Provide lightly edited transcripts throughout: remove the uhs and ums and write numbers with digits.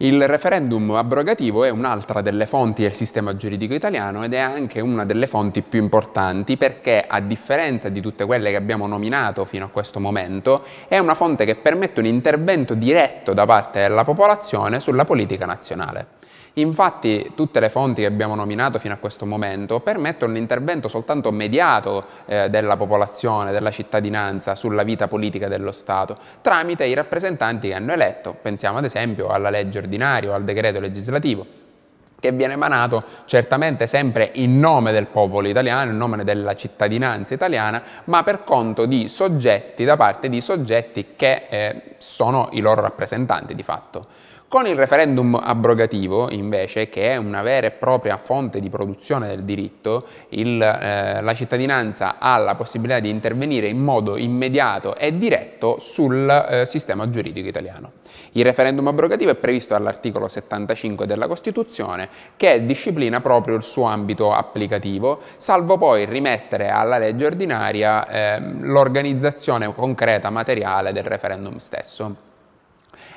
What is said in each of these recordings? Il referendum abrogativo è un'altra delle fonti del sistema giuridico italiano ed è anche una delle fonti più importanti perché, a differenza di tutte quelle che abbiamo nominato fino a questo momento, è una fonte che permette un intervento diretto da parte della popolazione sulla politica nazionale. Infatti tutte le fonti che abbiamo nominato fino a questo momento permettono un intervento soltanto mediato della popolazione, della cittadinanza sulla vita politica dello Stato tramite i rappresentanti che hanno eletto, pensiamo ad esempio alla legge ordinaria o al decreto legislativo, che viene emanato certamente sempre in nome del popolo italiano, in nome della cittadinanza italiana, ma per conto di soggetti, da parte di soggetti che sono i loro rappresentanti di fatto. Con il referendum abrogativo, invece, che è una vera e propria fonte di produzione del diritto, la cittadinanza ha la possibilità di intervenire in modo immediato e diretto sul sistema giuridico italiano. Il referendum abrogativo è previsto dall'articolo 75 della Costituzione, che disciplina proprio il suo ambito applicativo, salvo poi rimettere alla legge ordinaria l'organizzazione concreta materiale del referendum stesso.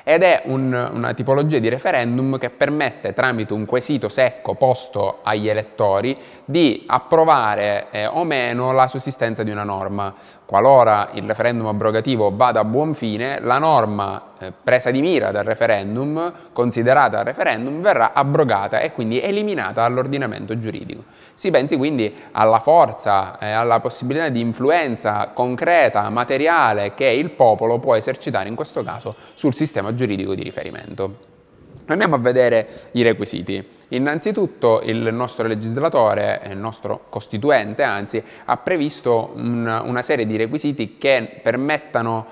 Ed è una tipologia di referendum che permette, tramite un quesito secco posto agli elettori, di approvare o meno la sussistenza di una norma. Qualora il referendum abrogativo vada a buon fine, la norma presa di mira dal referendum, considerata al referendum, verrà abrogata e quindi eliminata dall'ordinamento giuridico. Si pensi quindi alla forza e alla possibilità di influenza concreta, materiale, che il popolo può esercitare in questo caso sul sistema giuridico di riferimento. Andiamo a vedere i requisiti. Innanzitutto il nostro legislatore, il nostro costituente anzi, ha previsto una serie di requisiti che permettano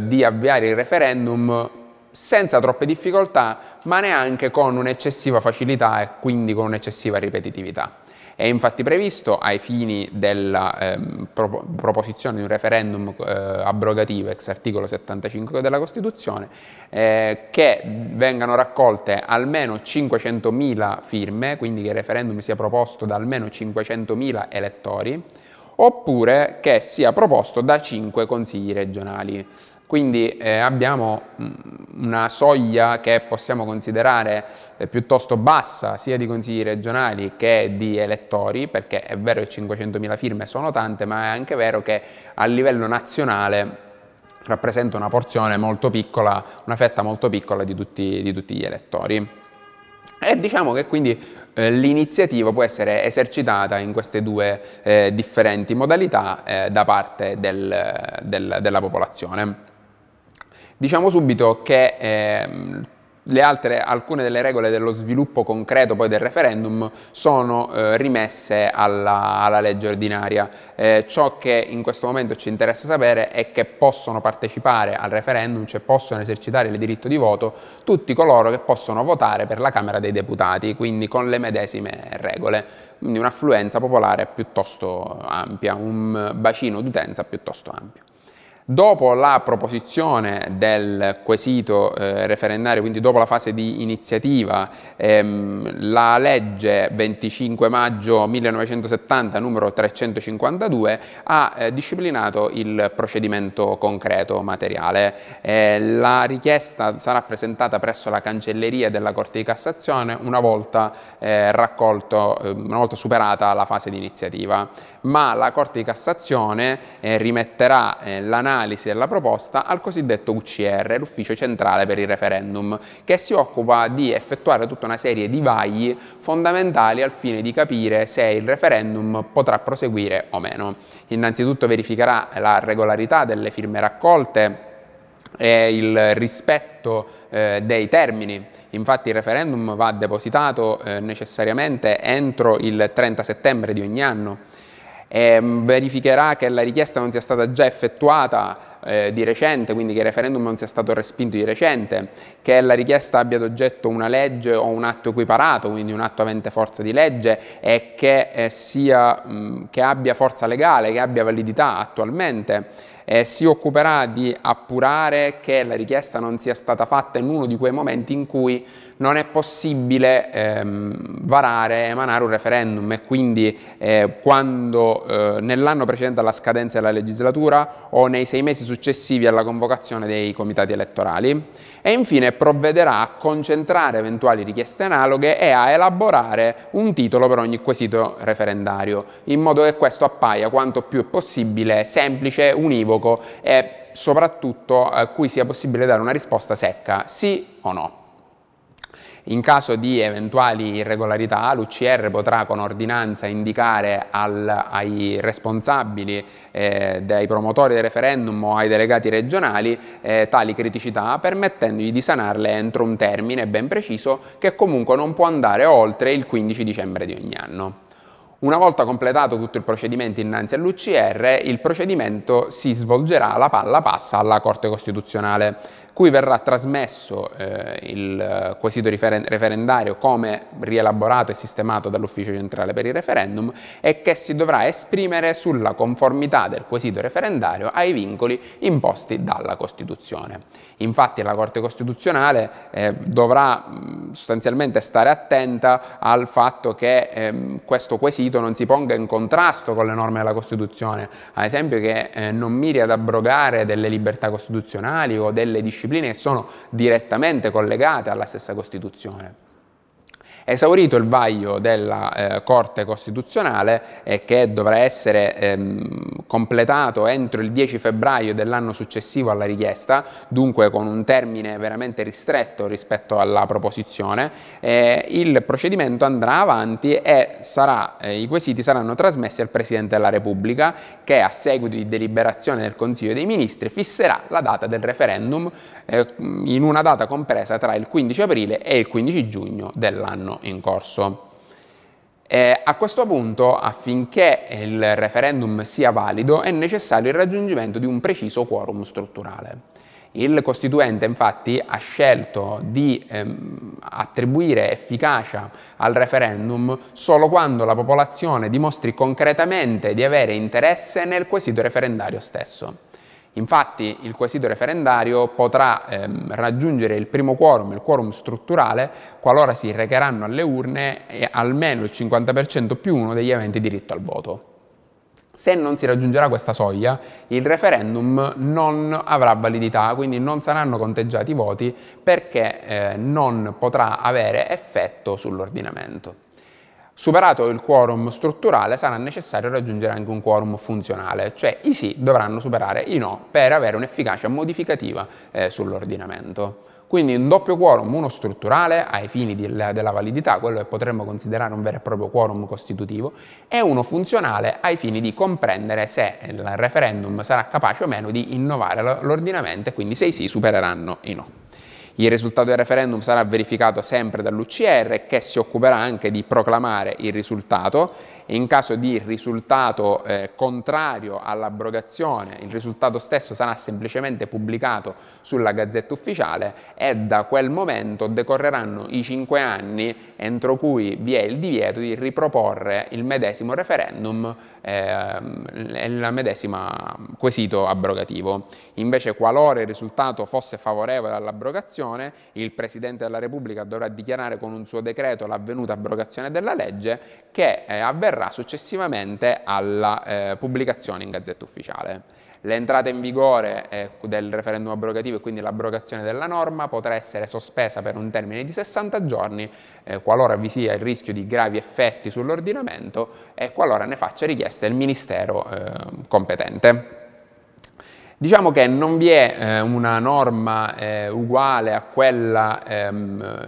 di avviare il referendum senza troppe difficoltà, ma neanche con un'eccessiva facilità e quindi con un'eccessiva ripetitività. È infatti previsto, ai fini della proposizione di un referendum abrogativo ex articolo 75 della Costituzione, che vengano raccolte almeno 500.000 firme, quindi che il referendum sia proposto da almeno 500.000 elettori, oppure che sia proposto da 5 consigli regionali. Quindi abbiamo una soglia che possiamo considerare piuttosto bassa sia di consigli regionali che di elettori, perché è vero che 500.000 firme sono tante, ma è anche vero che a livello nazionale rappresenta una porzione molto piccola, una fetta molto piccola di tutti gli elettori. E diciamo che quindi l'iniziativa può essere esercitata in queste due differenti modalità da parte della popolazione. Diciamo subito che alcune delle regole dello sviluppo concreto poi del referendum sono rimesse alla legge ordinaria. Ciò che in questo momento ci interessa sapere è che possono partecipare al referendum, cioè possono esercitare il diritto di voto, tutti coloro che possono votare per la Camera dei Deputati, quindi con le medesime regole. Quindi un'affluenza popolare piuttosto ampia, un bacino d'utenza piuttosto ampio. Dopo la proposizione del quesito referendario, quindi dopo la fase di iniziativa, la legge 25 maggio 1970 numero 352 ha disciplinato il procedimento concreto materiale. La richiesta sarà presentata presso la cancelleria della Corte di Cassazione una volta superata la fase di iniziativa, ma la Corte di Cassazione rimetterà l'analisi della proposta al cosiddetto UCR, l'Ufficio Centrale per il Referendum, che si occupa di effettuare tutta una serie di vagli fondamentali al fine di capire se il referendum potrà proseguire o meno. Innanzitutto verificherà la regolarità delle firme raccolte e il rispetto dei termini. Infatti il referendum va depositato necessariamente entro il 30 settembre di ogni anno. Verificherà che la richiesta non sia stata già effettuata di recente, quindi che il referendum non sia stato respinto di recente, che la richiesta abbia ad oggetto una legge o un atto equiparato, quindi un atto avente forza di legge e che abbia forza legale, che abbia validità attualmente, si occuperà di appurare che la richiesta non sia stata fatta in uno di quei momenti in cui non è possibile varare, emanare un referendum, e quindi quando nell'anno precedente alla scadenza della legislatura o nei 6 mesi successivi alla convocazione dei comitati elettorali, e infine provvederà a concentrare eventuali richieste analoghe e a elaborare un titolo per ogni quesito referendario, in modo che questo appaia quanto più è possibile semplice, univoco e soprattutto a cui sia possibile dare una risposta secca, sì o no. In caso di eventuali irregolarità, l'UCR potrà con ordinanza indicare ai responsabili, dai promotori del referendum o ai delegati regionali, tali criticità, permettendogli di sanarle entro un termine ben preciso che comunque non può andare oltre il 15 dicembre di ogni anno. Una volta completato tutto il procedimento innanzi all'UCR, il procedimento si svolgerà passa alla Corte Costituzionale, cui verrà trasmesso il quesito referendario come rielaborato e sistemato dall'Ufficio Centrale per il Referendum, e che si dovrà esprimere sulla conformità del quesito referendario ai vincoli imposti dalla Costituzione. Infatti la Corte Costituzionale dovrà sostanzialmente stare attenta al fatto che questo quesito non si ponga in contrasto con le norme della Costituzione, ad esempio che non miri ad abrogare delle libertà costituzionali o delle discipline che sono direttamente collegate alla stessa Costituzione. Esaurito il vaglio della Corte Costituzionale, che dovrà essere completato entro il 10 febbraio dell'anno successivo alla richiesta, dunque con un termine veramente ristretto rispetto alla proposizione, il procedimento andrà avanti e i quesiti saranno trasmessi al Presidente della Repubblica, che a seguito di deliberazione del Consiglio dei Ministri fisserà la data del referendum in una data compresa tra il 15 aprile e il 15 giugno dell'anno in corso. A questo punto, affinché il referendum sia valido, è necessario il raggiungimento di un preciso quorum strutturale. Il Costituente, infatti, ha scelto di attribuire efficacia al referendum solo quando la popolazione dimostri concretamente di avere interesse nel quesito referendario stesso. Infatti il quesito referendario potrà raggiungere il primo quorum, il quorum strutturale, qualora si recheranno alle urne almeno il 50% più uno degli aventi diritto al voto. Se non si raggiungerà questa soglia, il referendum non avrà validità, quindi non saranno conteggiati i voti, perché non potrà avere effetto sull'ordinamento. Superato il quorum strutturale, sarà necessario raggiungere anche un quorum funzionale, cioè i sì dovranno superare i no per avere un'efficacia modificativa sull'ordinamento. Quindi un doppio quorum, uno strutturale ai fini della validità, quello che potremmo considerare un vero e proprio quorum costitutivo, e uno funzionale ai fini di comprendere se il referendum sarà capace o meno di innovare l'ordinamento, e quindi se i sì supereranno i no. Il risultato del referendum sarà verificato sempre dall'UCR, che si occuperà anche di proclamare il risultato. In caso di risultato contrario all'abrogazione, il risultato stesso sarà semplicemente pubblicato sulla Gazzetta Ufficiale, e da quel momento decorreranno i 5 anni entro cui vi è il divieto di riproporre il medesimo referendum e il medesimo quesito abrogativo. Invece, qualora il risultato fosse favorevole all'abrogazione, il Presidente della Repubblica dovrà dichiarare con un suo decreto l'avvenuta abrogazione della legge, che avverrà successivamente alla pubblicazione in Gazzetta Ufficiale. L'entrata in vigore del referendum abrogativo, e quindi l'abrogazione della norma, potrà essere sospesa per un termine di 60 giorni qualora vi sia il rischio di gravi effetti sull'ordinamento e qualora ne faccia richiesta il Ministero competente. Diciamo che non vi è una norma uguale a quella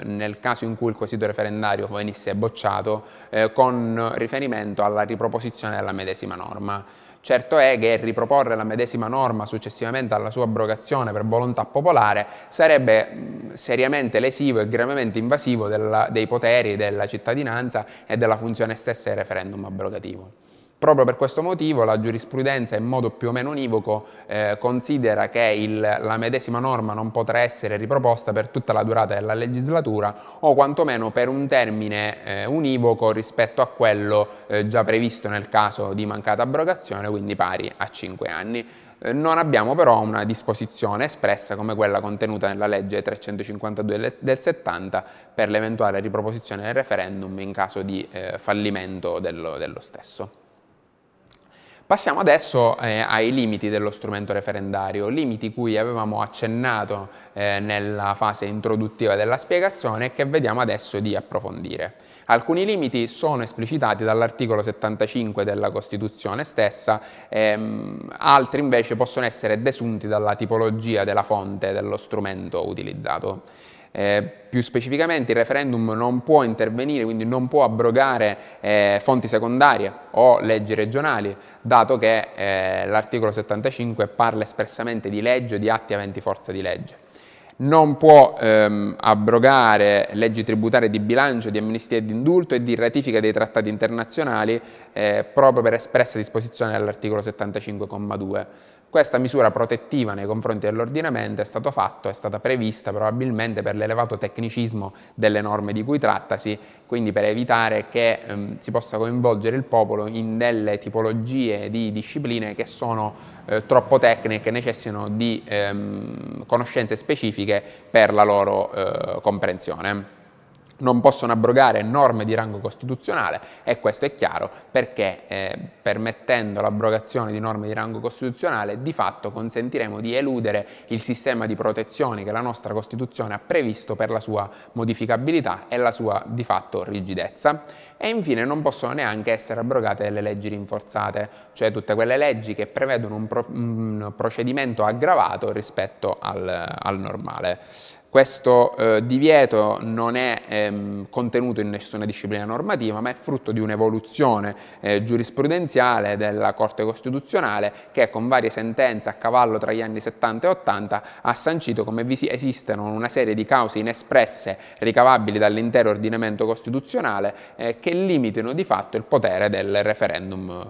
nel caso in cui il quesito referendario venisse bocciato con riferimento alla riproposizione della medesima norma. Certo è che riproporre la medesima norma successivamente alla sua abrogazione per volontà popolare sarebbe seriamente lesivo e gravemente invasivo dei poteri della cittadinanza e della funzione stessa del referendum abrogativo. Proprio per questo motivo la giurisprudenza, in modo più o meno univoco, considera che la medesima norma non potrà essere riproposta per tutta la durata della legislatura, o quantomeno per un termine univoco rispetto a quello già previsto nel caso di mancata abrogazione, quindi pari a 5 anni. Non abbiamo però una disposizione espressa come quella contenuta nella legge 352 del 70 per l'eventuale riproposizione del referendum in caso di fallimento dello stesso. Passiamo adesso ai limiti dello strumento referendario, limiti cui avevamo accennato nella fase introduttiva della spiegazione e che vediamo adesso di approfondire. Alcuni limiti sono esplicitati dall'articolo 75 della Costituzione stessa, altri invece possono essere desunti dalla tipologia della fonte dello strumento utilizzato. Più specificamente il referendum non può intervenire, quindi non può abrogare fonti secondarie o leggi regionali, dato che l'articolo 75 parla espressamente di legge o di atti aventi forza di legge. Non può abrogare leggi tributarie, di bilancio, di amnistia e di indulto e di ratifica dei trattati internazionali proprio per espressa disposizione dell'articolo 75,2. Questa misura protettiva nei confronti dell'ordinamento è stata prevista probabilmente per l'elevato tecnicismo delle norme di cui trattasi, quindi per evitare che si possa coinvolgere il popolo in delle tipologie di discipline che sono troppo tecniche e necessitano di conoscenze specifiche per la loro comprensione. Non possono abrogare norme di rango costituzionale e questo è chiaro perché permettendo l'abrogazione di norme di rango costituzionale di fatto consentiremo di eludere il sistema di protezioni che la nostra Costituzione ha previsto per la sua modificabilità e la sua di fatto rigidezza. E infine non possono neanche essere abrogate le leggi rinforzate, cioè tutte quelle leggi che prevedono un procedimento aggravato rispetto al normale. Questo divieto non è contenuto in nessuna disciplina normativa, ma è frutto di un'evoluzione giurisprudenziale della Corte Costituzionale che con varie sentenze a cavallo tra gli anni 70 e 80 ha sancito come esistono una serie di cause inespresse ricavabili dall'intero ordinamento costituzionale che limitano di fatto il potere del referendum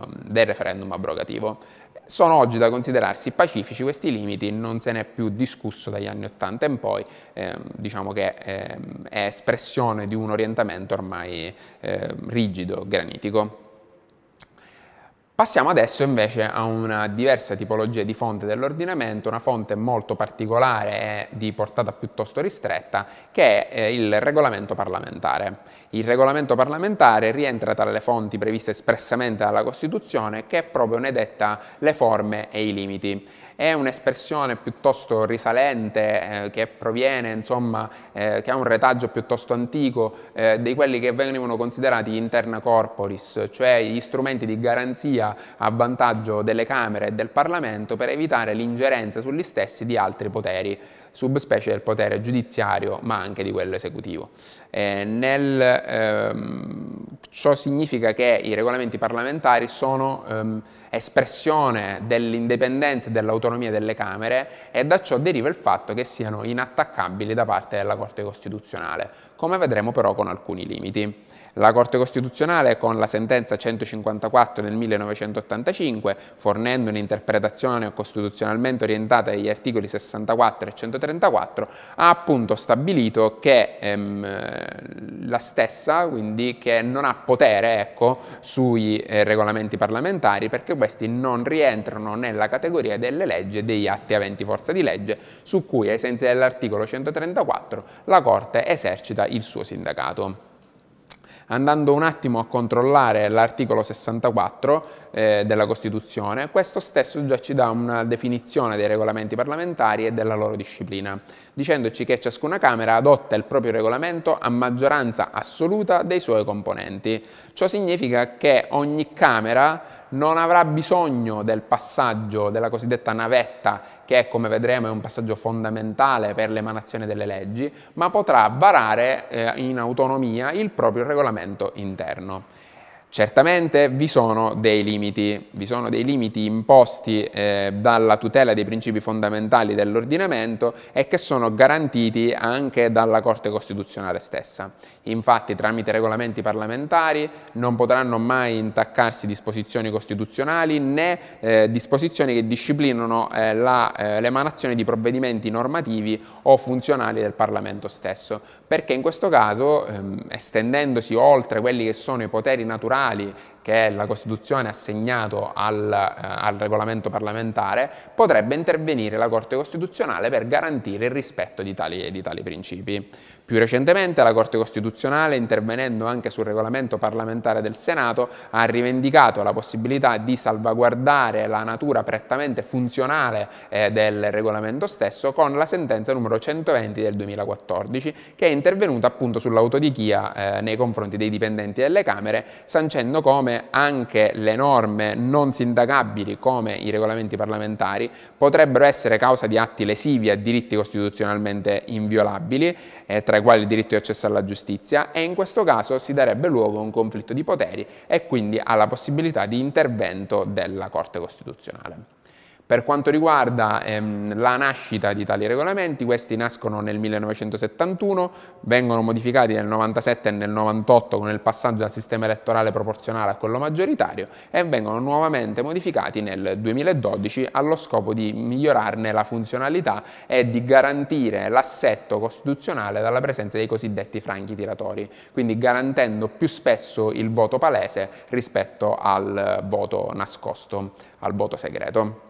abrogativo. Sono oggi da considerarsi pacifici questi limiti, non se n'è più discusso dagli anni 80 in poi, diciamo che è espressione di un orientamento ormai rigido, granitico. Passiamo adesso invece a una diversa tipologia di fonte dell'ordinamento, una fonte molto particolare e di portata piuttosto ristretta, che è il regolamento parlamentare. Il regolamento parlamentare rientra tra le fonti previste espressamente dalla Costituzione, che proprio ne detta le forme e i limiti. È un'espressione piuttosto risalente che proviene, insomma, che ha un retaggio piuttosto antico di quelli che venivano considerati interna corporis, cioè gli strumenti di garanzia a vantaggio delle Camere e del Parlamento per evitare l'ingerenza sugli stessi di altri poteri, subspecie del potere giudiziario ma anche di quello esecutivo. Ciò significa che i regolamenti parlamentari sono espressione dell'indipendenza e dell'autonomia delle Camere e da ciò deriva il fatto che siano inattaccabili da parte della Corte Costituzionale, come vedremo però con alcuni limiti. La Corte Costituzionale con la sentenza 154 del 1985, fornendo un'interpretazione costituzionalmente orientata agli articoli 64 e 134, ha appunto stabilito che la stessa, quindi che non ha potere sui regolamenti parlamentari perché questi non rientrano nella categoria delle leggi e degli atti aventi forza di legge su cui ai sensi dell'articolo 134 la Corte esercita il suo sindacato. Andando un attimo a controllare l'articolo 64 della Costituzione, questo stesso già ci dà una definizione dei regolamenti parlamentari e della loro disciplina, dicendoci che ciascuna Camera adotta il proprio regolamento a maggioranza assoluta dei suoi componenti. Ciò significa che ogni Camera non avrà bisogno del passaggio della cosiddetta navetta, che come vedremo è un passaggio fondamentale per l'emanazione delle leggi, ma potrà varare in autonomia il proprio regolamento interno. Certamente vi sono dei limiti imposti dalla tutela dei principi fondamentali dell'ordinamento e che sono garantiti anche dalla Corte Costituzionale stessa. Infatti tramite regolamenti parlamentari non potranno mai intaccarsi disposizioni costituzionali né disposizioni che disciplinano l'emanazione di provvedimenti normativi o funzionali del Parlamento stesso, perché in questo caso estendendosi oltre quelli che sono i poteri naturali elettorali che la Costituzione ha assegnato al regolamento parlamentare, potrebbe intervenire la Corte Costituzionale per garantire il rispetto di tali principi. Più recentemente la Corte Costituzionale, intervenendo anche sul regolamento parlamentare del Senato, ha rivendicato la possibilità di salvaguardare la natura prettamente funzionale del regolamento stesso con la sentenza numero 120 del 2014, che è intervenuta appunto sull'autodichia nei confronti dei dipendenti delle Camere, sancendo come anche le norme non sindacabili come i regolamenti parlamentari potrebbero essere causa di atti lesivi a diritti costituzionalmente inviolabili, tra i quali il diritto di accesso alla giustizia, e in questo caso si darebbe luogo a un conflitto di poteri e quindi alla possibilità di intervento della Corte Costituzionale. Per quanto riguarda la nascita di tali regolamenti, questi nascono nel 1971, vengono modificati nel 1997 e nel 1998 con il passaggio dal sistema elettorale proporzionale a quello maggioritario e vengono nuovamente modificati nel 2012 allo scopo di migliorarne la funzionalità e di garantire l'assetto costituzionale dalla presenza dei cosiddetti franchi tiratori, quindi garantendo più spesso il voto palese rispetto al voto nascosto, al voto segreto.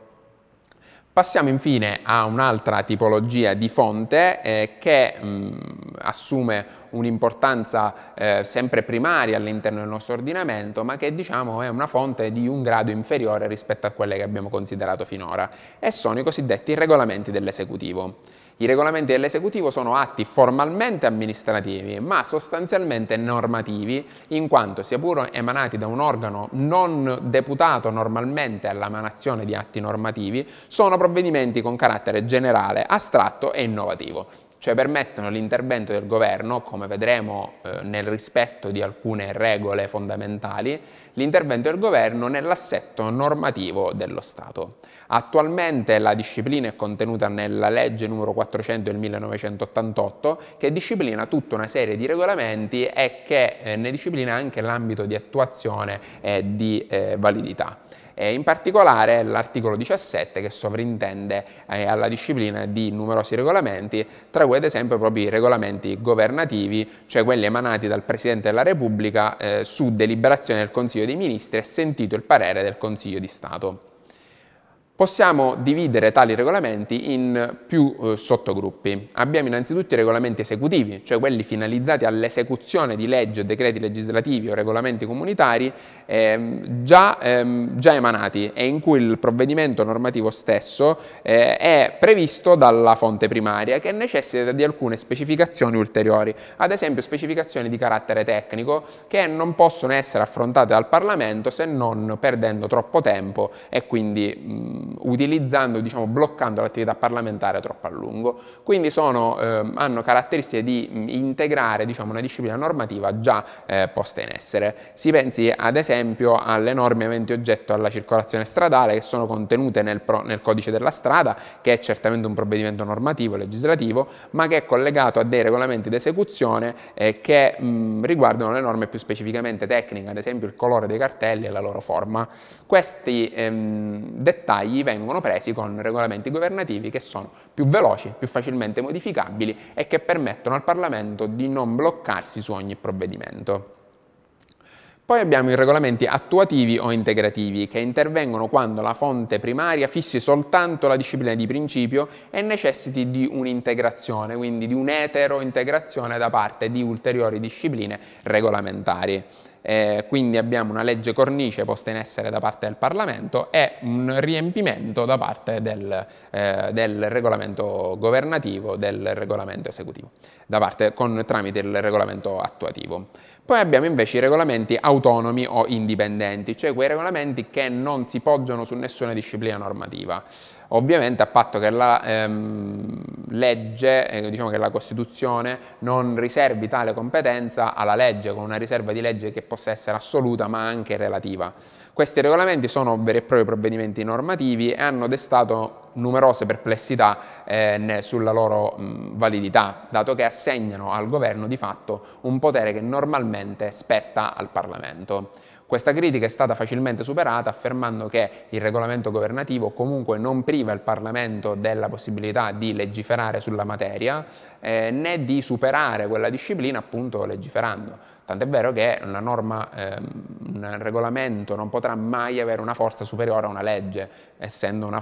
Passiamo infine a un'altra tipologia di fonte che assume un'importanza sempre primaria all'interno del nostro ordinamento, ma che diciamo è una fonte di un grado inferiore rispetto a quelle che abbiamo considerato finora, e sono i cosiddetti regolamenti dell'esecutivo. I regolamenti dell'esecutivo sono atti formalmente amministrativi, ma sostanzialmente normativi, in quanto sia pure emanati da un organo non deputato normalmente all'emanazione di atti normativi, sono provvedimenti con carattere generale, astratto e innovativo. Cioè permettono l'intervento del governo, come vedremo nel rispetto di alcune regole fondamentali, l'intervento del governo nell'assetto normativo dello Stato. Attualmente la disciplina è contenuta nella legge numero 400 del 1988, che disciplina tutta una serie di regolamenti e che ne disciplina anche l'ambito di attuazione e di validità. In particolare l'articolo 17 che sovrintende alla disciplina di numerosi regolamenti, tra cui ad esempio proprio i regolamenti governativi, cioè quelli emanati dal Presidente della Repubblica su deliberazione del Consiglio dei Ministri e sentito il parere del Consiglio di Stato. Possiamo dividere tali regolamenti in più sottogruppi. Abbiamo innanzitutto i regolamenti esecutivi, cioè quelli finalizzati all'esecuzione di leggi o decreti legislativi o regolamenti comunitari già emanati e in cui il provvedimento normativo stesso è previsto dalla fonte primaria che necessita di alcune specificazioni ulteriori, ad esempio specificazioni di carattere tecnico che non possono essere affrontate dal Parlamento se non perdendo troppo tempo e quindi utilizzando, diciamo, bloccando l'attività parlamentare troppo a lungo. Quindi hanno caratteristiche di integrare, diciamo, una disciplina normativa già posta in essere. Si pensi ad esempio alle norme aventi oggetto alla circolazione stradale che sono contenute nel codice della strada, che è certamente un provvedimento normativo, legislativo, ma che è collegato a dei regolamenti di esecuzione che riguardano le norme più specificamente tecniche, ad esempio il colore dei cartelli e la loro forma. Questi dettagli vengono presi con regolamenti governativi che sono più veloci, più facilmente modificabili e che permettono al Parlamento di non bloccarsi su ogni provvedimento. Poi abbiamo i regolamenti attuativi o integrativi che intervengono quando la fonte primaria fissi soltanto la disciplina di principio e necessiti di un'integrazione, quindi di un'eterointegrazione da parte di ulteriori discipline regolamentari. Quindi abbiamo una legge cornice posta in essere da parte del Parlamento e un riempimento da parte del regolamento governativo, del regolamento esecutivo, tramite il regolamento attuativo. Poi abbiamo invece i regolamenti autonomi o indipendenti, cioè quei regolamenti che non si poggiano su nessuna disciplina normativa. Ovviamente a patto che la legge, diciamo che la Costituzione non riservi tale competenza alla legge, con una riserva di legge che possa essere assoluta ma anche relativa. Questi regolamenti sono veri e propri provvedimenti normativi e hanno destato numerose perplessità sulla loro validità, dato che assegnano al governo di fatto un potere che normalmente spetta al Parlamento. Questa critica è stata facilmente superata affermando che il regolamento governativo comunque non priva il Parlamento della possibilità di legiferare sulla materia né di superare quella disciplina appunto legiferando. Tant'è vero che una norma, un regolamento non potrà mai avere una forza superiore a una legge, essendo una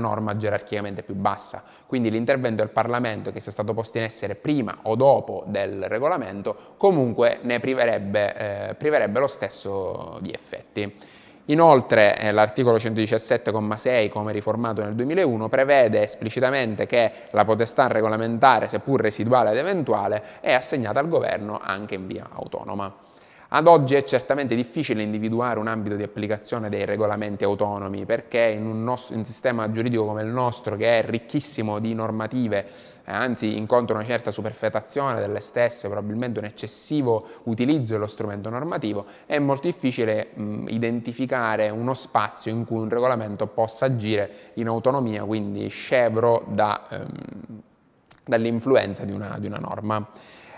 norma gerarchicamente più bassa. Quindi l'intervento del Parlamento, che sia stato posto in essere prima o dopo del regolamento, comunque ne priverebbe lo stesso di effetti. Inoltre l'articolo 117,6, come riformato nel 2001, prevede esplicitamente che la potestà regolamentare, seppur residuale ed eventuale, è assegnata al governo anche in via autonoma. Ad oggi è certamente difficile individuare un ambito di applicazione dei regolamenti autonomi, perché in un sistema giuridico come il nostro, che è ricchissimo di normative, anzi incontra una certa superfetazione delle stesse, probabilmente un eccessivo utilizzo dello strumento normativo, è molto difficile identificare uno spazio in cui un regolamento possa agire in autonomia, quindi scevro dall'influenza di una norma.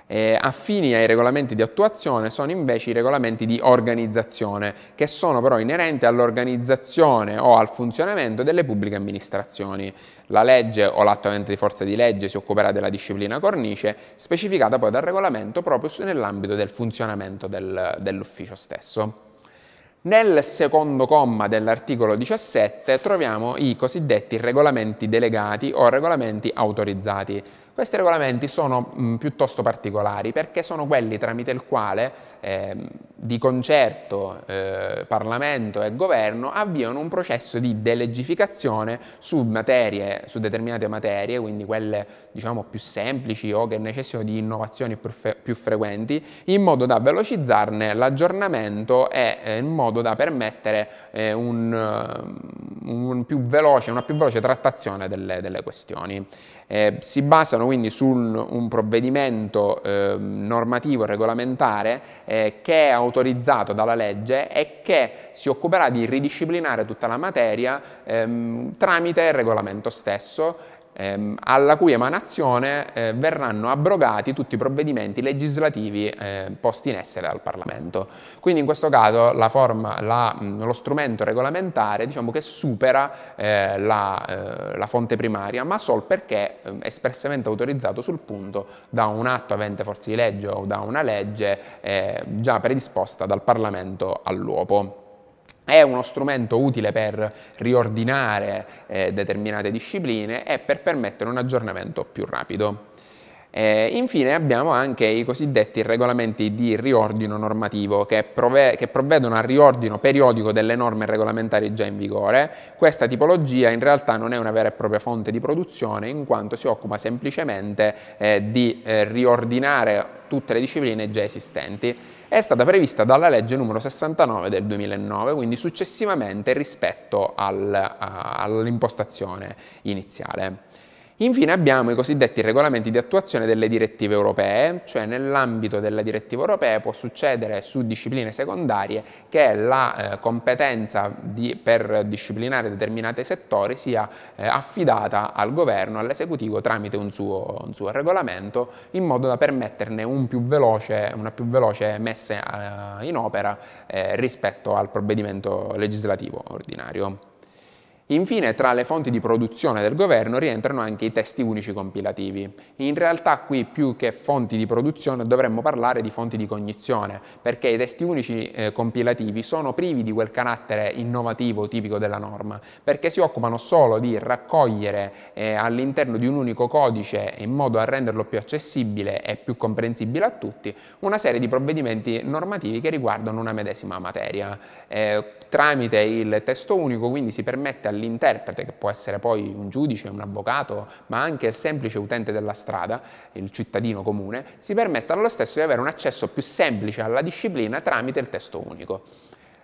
Affini ai regolamenti di attuazione sono invece i regolamenti di organizzazione, che sono però inerenti all'organizzazione o al funzionamento delle pubbliche amministrazioni. La legge o l'atto avente di forza di legge si occuperà della disciplina cornice, specificata poi dal regolamento proprio nell'ambito del funzionamento dell'ufficio stesso. Nel secondo comma dell'articolo 17 troviamo i cosiddetti regolamenti delegati o regolamenti autorizzati. Questi regolamenti sono piuttosto particolari, perché sono quelli tramite il quale di concerto Parlamento e Governo avviano un processo di delegificazione su determinate materie, quindi quelle diciamo più semplici o che necessitano di innovazioni più frequenti, in modo da velocizzarne l'aggiornamento e in modo da permettere una più veloce trattazione delle questioni. Si basano quindi su un provvedimento normativo regolamentare che è autorizzato dalla legge e che si occuperà di ridisciplinare tutta la materia tramite il regolamento stesso, alla cui emanazione verranno abrogati tutti i provvedimenti legislativi posti in essere dal Parlamento. Quindi in questo caso lo strumento regolamentare, diciamo che supera la fonte primaria, ma solo perché espressamente autorizzato sul punto da un atto avente forza di legge o da una legge già predisposta dal Parlamento all'uopo. È uno strumento utile per riordinare determinate discipline e per permettere un aggiornamento più rapido. Infine abbiamo anche i cosiddetti regolamenti di riordino normativo, che provvedono al riordino periodico delle norme regolamentari già in vigore. Questa tipologia in realtà non è una vera e propria fonte di produzione, in quanto si occupa semplicemente di riordinare tutte le discipline già esistenti. È stata prevista dalla legge numero 69 del 2009, quindi successivamente rispetto all'impostazione iniziale. Infine abbiamo i cosiddetti regolamenti di attuazione delle direttive europee, cioè nell'ambito delle direttive europee può succedere su discipline secondarie che la competenza per disciplinare determinati settori sia affidata al governo, all'esecutivo tramite un suo regolamento, in modo da permetterne una più veloce messa in opera rispetto al provvedimento legislativo ordinario. Infine, tra le fonti di produzione del governo rientrano anche i testi unici compilativi. In realtà qui più che fonti di produzione dovremmo parlare di fonti di cognizione, perché i testi unici compilativi sono privi di quel carattere innovativo tipico della norma, perché si occupano solo di raccogliere all'interno di un unico codice, in modo da renderlo più accessibile e più comprensibile a tutti, una serie di provvedimenti normativi che riguardano una medesima materia. Tramite il testo unico quindi si permette all'interprete, che può essere poi un giudice, un avvocato, ma anche il semplice utente della strada, il cittadino comune, si permette allo stesso di avere un accesso più semplice alla disciplina tramite il testo unico.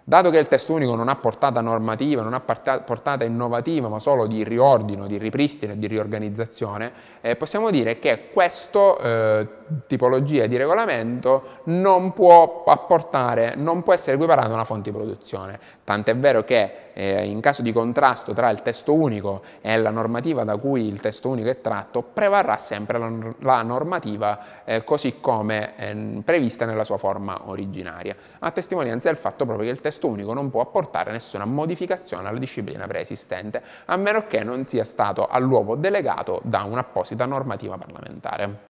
Dato che il testo unico non ha portata normativa, non ha portata innovativa, ma solo di riordino, di ripristino e di riorganizzazione, possiamo dire che questa tipologia di regolamento non può essere equiparata a una fonte di produzione. Tant'è vero che in caso di contrasto tra il testo unico e la normativa da cui il testo unico è tratto, prevarrà sempre la normativa così come prevista nella sua forma originaria, a testimonianza del fatto proprio che il testo unico non può apportare nessuna modificazione alla disciplina preesistente, a meno che non sia stato all'uopo delegato da un'apposita normativa parlamentare.